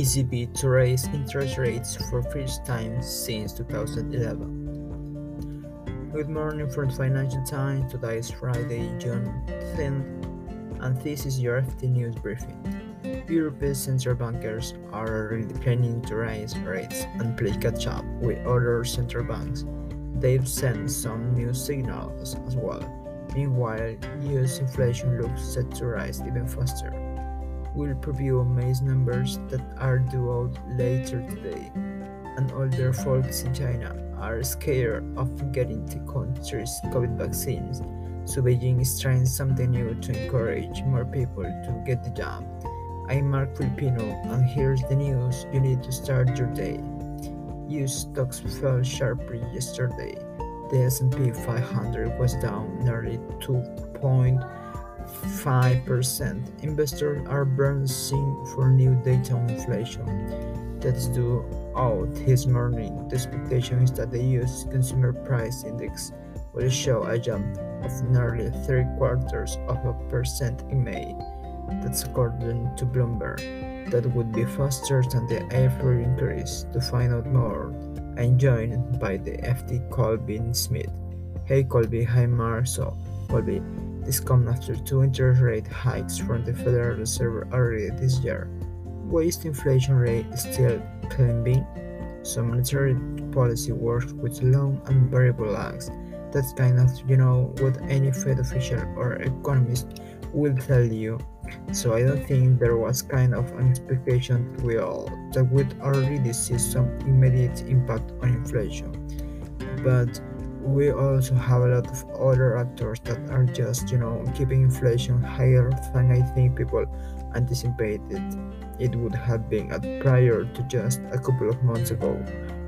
ECB to raise interest rates for the first time since 2011. Good morning from Financial Times. Today is Friday, June 10th, and this is your FT News Briefing. European central bankers are already planning to raise rates and play catch-up with other central banks. They've sent some new signals as well. Meanwhile, US inflation looks set to rise even faster. We'll preview May's numbers that are due out later today, and older folks in China are scared of getting the country's COVID vaccines, so Beijing is trying something new to encourage more people to get the jab. I'm Mark Filipino, and here's the news you need to start your day. U.S. stocks fell sharply yesterday. The S&P 500 was down nearly 2.5%. Investors are bracing for new data on inflation. That's due out this morning. The expectation is that the U.S. Consumer Price Index will show a jump of nearly 0.75% in May. That's according to Bloomberg. That would be faster than the April increase. To find out more, I'm joined by the FT Colby Smith. Hey Colby, hi Mark. So Colby, this comes after two interest rate hikes from the Federal Reserve earlier this year. Why is the inflation rate still climbing? So monetary policy works with long and variable lags. That's kind of, what any Fed official or economist will tell you. So I don't think there was kind of an expectation that we'd already see some immediate impact on inflation. But we also have a lot of other actors that are just, keeping inflation higher than I think people anticipated it would have been prior to just a couple of months ago,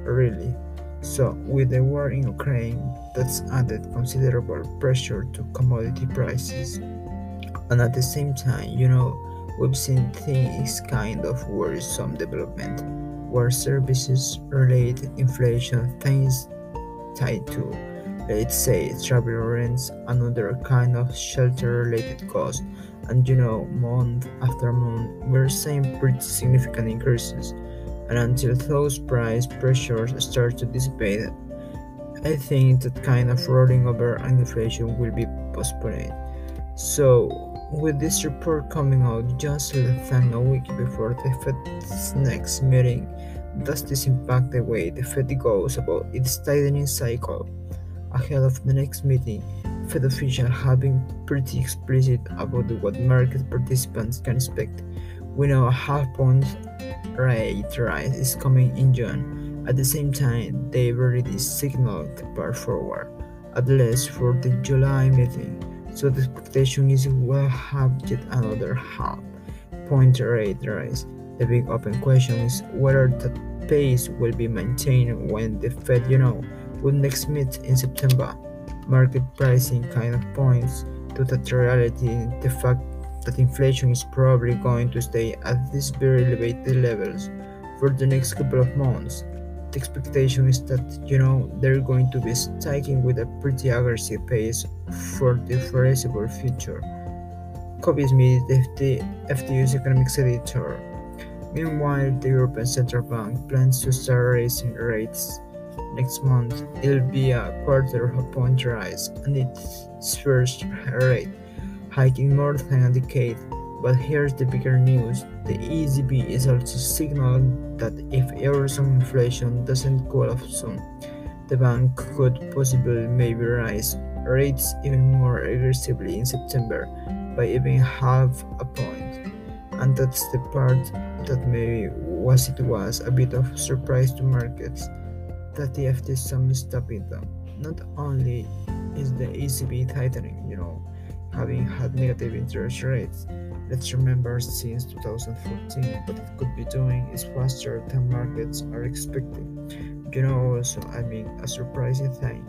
really. So with the war in Ukraine, that's added considerable pressure to commodity prices. And at the same time, we've seen things kind of worrisome development, where services-related inflation, things tied to, let's say, travel rents, another kind of shelter-related cost, and month after month, we're seeing pretty significant increases. And until those price pressures start to dissipate, I think that kind of rolling over and inflation will be postponed. So, with this report coming out just less than a week before the Fed's next meeting, does this impact the way the Fed goes about its tightening cycle? Ahead of the next meeting, Fed officials have been pretty explicit about what market participants can expect. We know a half-point rate rise is coming in June. At the same time, they've already signaled the path forward, at least for the July meeting. So the expectation is we'll have yet another half-point rate rise. The big open question is whether that pace will be maintained when the Fed, will next meet in September. Market pricing kind of points to that reality, the fact that inflation is probably going to stay at these very elevated levels for the next couple of months. The expectation is that, they're going to be striking with a pretty aggressive pace for the foreseeable future. Colby Smith, the FTU's economics editor. Meanwhile, the European Central Bank plans to start raising rates next month. It'll be a quarter of a point rise and its first rate hike in more than a decade. But here's the bigger news, the ECB is also signaling that if Eurozone inflation doesn't cool off soon, the bank could possibly maybe raise rates even more aggressively in September by even half a point. And that's the part that maybe was a bit of surprise to markets, that the FT sum is stopping them. Not only is the ECB tightening, having had negative interest rates, let's remember, since 2014, what it could be doing is faster than markets are expecting. Also, a surprising thing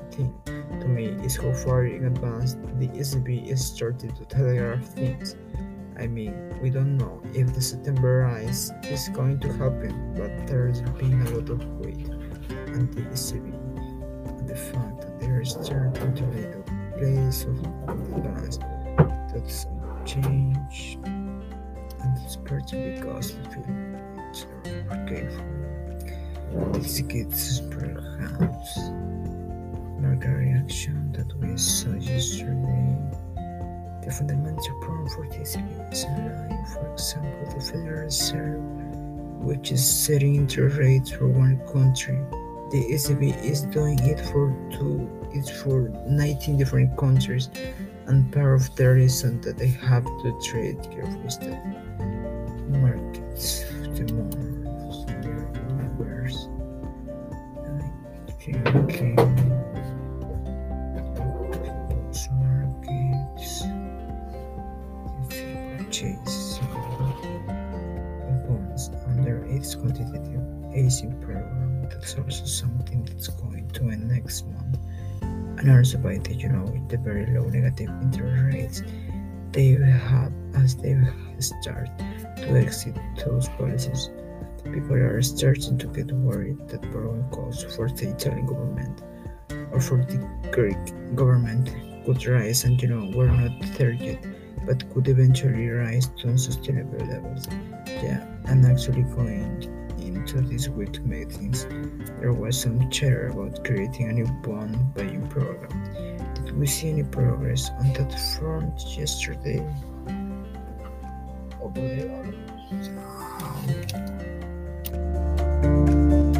to me is how far in advance the ECB is starting to telegraph things. We don't know if the September rise is going to happen, but there's been a lot of weight on the ECB, and the fact that they are starting to lay the place of advance. That's change, and it's partly because I feel it's careful. These kids perhaps mark a reaction that we saw yesterday. The fundamental problem for this is alive. For example, the Federal Reserve, which is setting interest rates for one country. The ECB is doing it for 19 different countries, and part of the reason that they have to trade carefully is that markets the most numbers. I think those markets purchase bonds under its quantitative easing program. That's also something that's going to end next month. And also by the, the very low negative interest rates they start to exit those policies. People are starting to get worried that borrowing costs for the Italian government or for the Greek government could rise, and we're not there yet, but could eventually rise to unsustainable levels. Yeah, and actually going into this week meetings, there was some chatter about creating a new bond buying program. Did we see any progress on that front yesterday? Over the